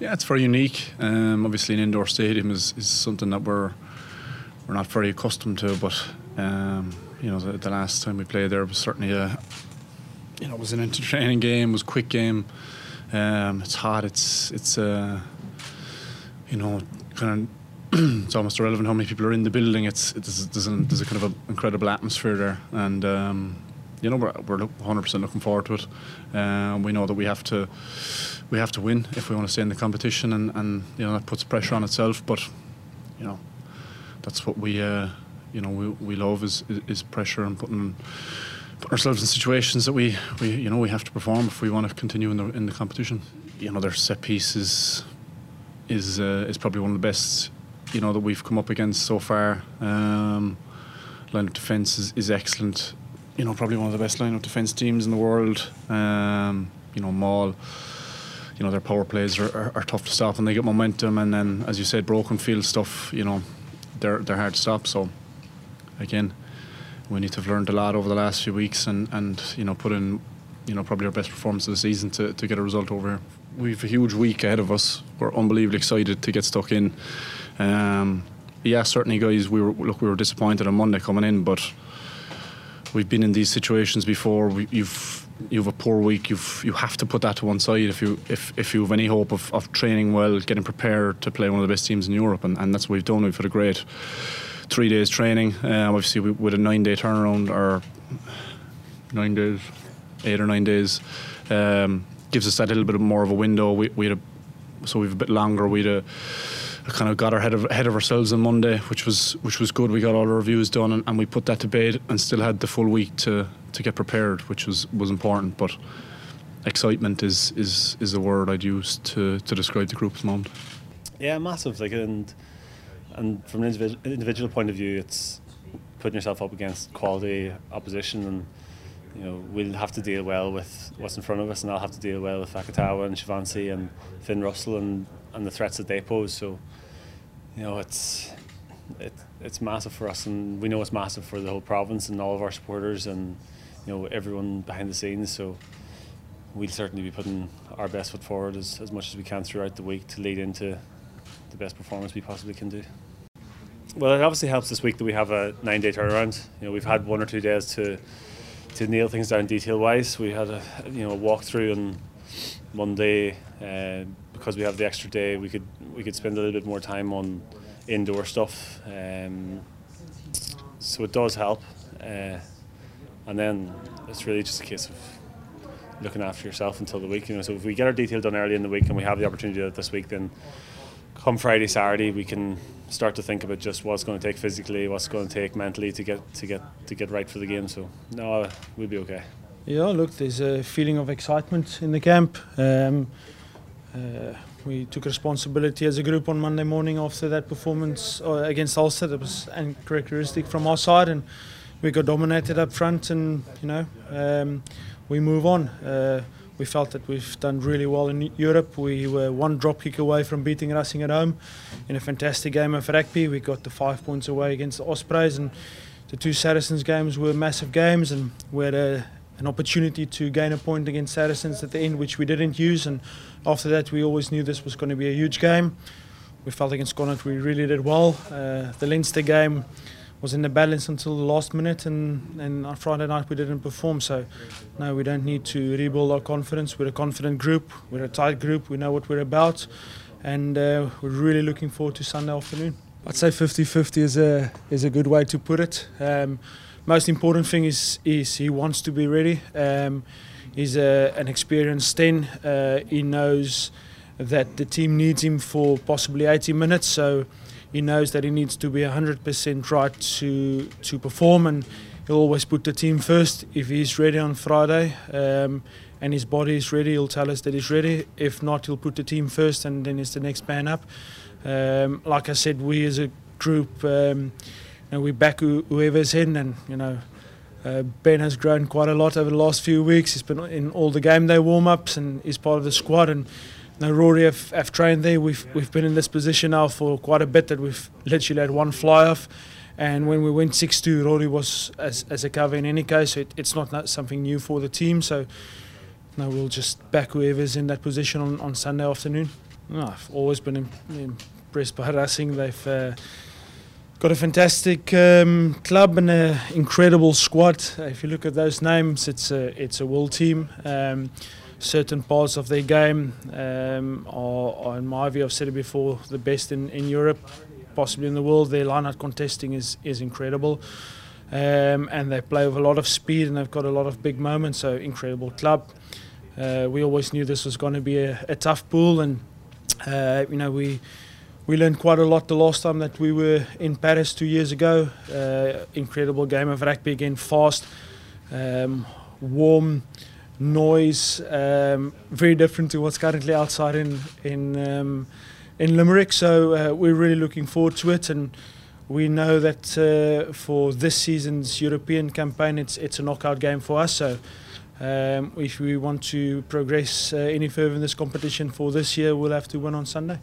Yeah, it's very unique. Obviously, an indoor stadium is something that we're not very accustomed to. But you know, the last time we played there was certainly it was an entertaining game, it was a quick game. It's hot. It's you know, kind of it's almost irrelevant how many people are in the building. There's a kind of an incredible atmosphere there, and you know, we're 100% looking forward to it. We know that we have to win if we want to stay in the competition, and you know, that puts pressure on itself. But you know, that's what we love is pressure and putting ourselves in situations that we have to perform if we want to continue in the competition. You know, their set pieces is probably one of the best, you know, that we've come up against so far. Line of defence is excellent. You know, probably one of the best line of defence teams in the world. You know, Maul, you know, their power plays are tough to stop, and they get momentum, and then, as you said, broken field stuff, you know, they're hard to stop. So again, we need to have learned a lot over the last few weeks and you know, put in, you know, probably our best performance of the season to get a result over here. We've a huge week ahead of us. We're unbelievably excited to get stuck in. Yeah, certainly, guys. We were disappointed on Monday coming in, but we've been in these situations before. You've a poor week. You have to put that to one side if you have any hope of training well, getting prepared to play one of the best teams in Europe, and that's what we've done. We've had a great 3 days training. Obviously, with a 9-day turnaround, or 9 days, 8 or 9 days, gives us that little bit more of a window. So we've a bit longer. We kind of got our head of ourselves on Monday, which was good. We got all the reviews done, and we put that to bed, and still had the full week to get prepared, which was important. But excitement is the word I'd use to describe the group's moment. Yeah, massive. Like, and from an individual point of view, it's putting yourself up against quality opposition, and you know, we'll have to deal well with what's in front of us, and I'll have to deal well with Fakatava and Shavansi and Finn Russell and the threats that they pose. So, you know, it's massive for us, and we know it's massive for the whole province and all of our supporters, and you know, everyone behind the scenes. So we'll certainly be putting our best foot forward as much as we can throughout the week to lead into the best performance we possibly can do. Well, it obviously helps this week that we have a 9-day turnaround. You know, we've had 1 or 2 days to nail things down detail-wise. We had a walk-through on Monday. Because we have the extra day, we could spend a little bit more time on indoor stuff. So it does help. And then it's really just a case of looking after yourself until the week. You know, so if we get our detail done early in the week and we have the opportunity to do it this week, then come Friday, Saturday, we can start to think about just what's going to take physically, what's going to take mentally to get right for the game. So no, we'll be okay. Yeah, look, there's a feeling of excitement in the camp. We took responsibility as a group on Monday morning after that performance against Ulster. That was uncharacteristic from our side, and we got dominated up front. And you know, we move on. We felt that we've done really well in Europe. We were one drop kick away from beating Racing at home in a fantastic game of rugby. We got the 5 points away against the Ospreys, and the two Saracens games were massive games, and we had an opportunity to gain a point against Saracens at the end, which we didn't use. And after that, we always knew this was going to be a huge game. We felt against Connacht we really did well. The Leinster game was in the balance until the last minute, and on Friday night we didn't perform. So no, we don't need to rebuild our confidence. We're a confident group, we're a tight group, we know what we're about, and we're really looking forward to Sunday afternoon. I'd say 50-50 is a good way to put it. Most important thing is he wants to be ready. He's an experienced 10. He knows that the team needs him for possibly 80 minutes, so he knows that he needs to be 100% right to perform, and he'll always put the team first. If he's ready on Friday and his body is ready, he'll tell us that he's ready. If not, he'll put the team first, and then it's the next man up. Like I said, we as a group, and we back whoever's in, and you know, Ben has grown quite a lot over the last few weeks. He's been in all the game day warm-ups, and he's part of the squad. And now Rory have trained there. We've been in this position now for quite a bit, that we've literally had one fly-off, and when we went 6-2, Rory was as a cover in any case. So it's not something new for the team. So now we'll just back whoever's in that position on Sunday afternoon. No, I've always been impressed by Racing. They've got a fantastic club and an incredible squad. If you look at those names, it's a world team. Certain parts of their game are, in my view, I've said it before, the best in Europe, possibly in the world. Their line-out contesting is incredible. And they play with a lot of speed and they've got a lot of big moments, so incredible club. We always knew this was going to be a tough pool, and you know, we learned quite a lot the last time that we were in Paris 2 years ago. Incredible game of rugby again, fast, warm, noise, very different to what's currently outside in Limerick. So we're really looking forward to it, and we know that for this season's European campaign, it's a knockout game for us. So if we want to progress any further in this competition for this year, we'll have to win on Sunday.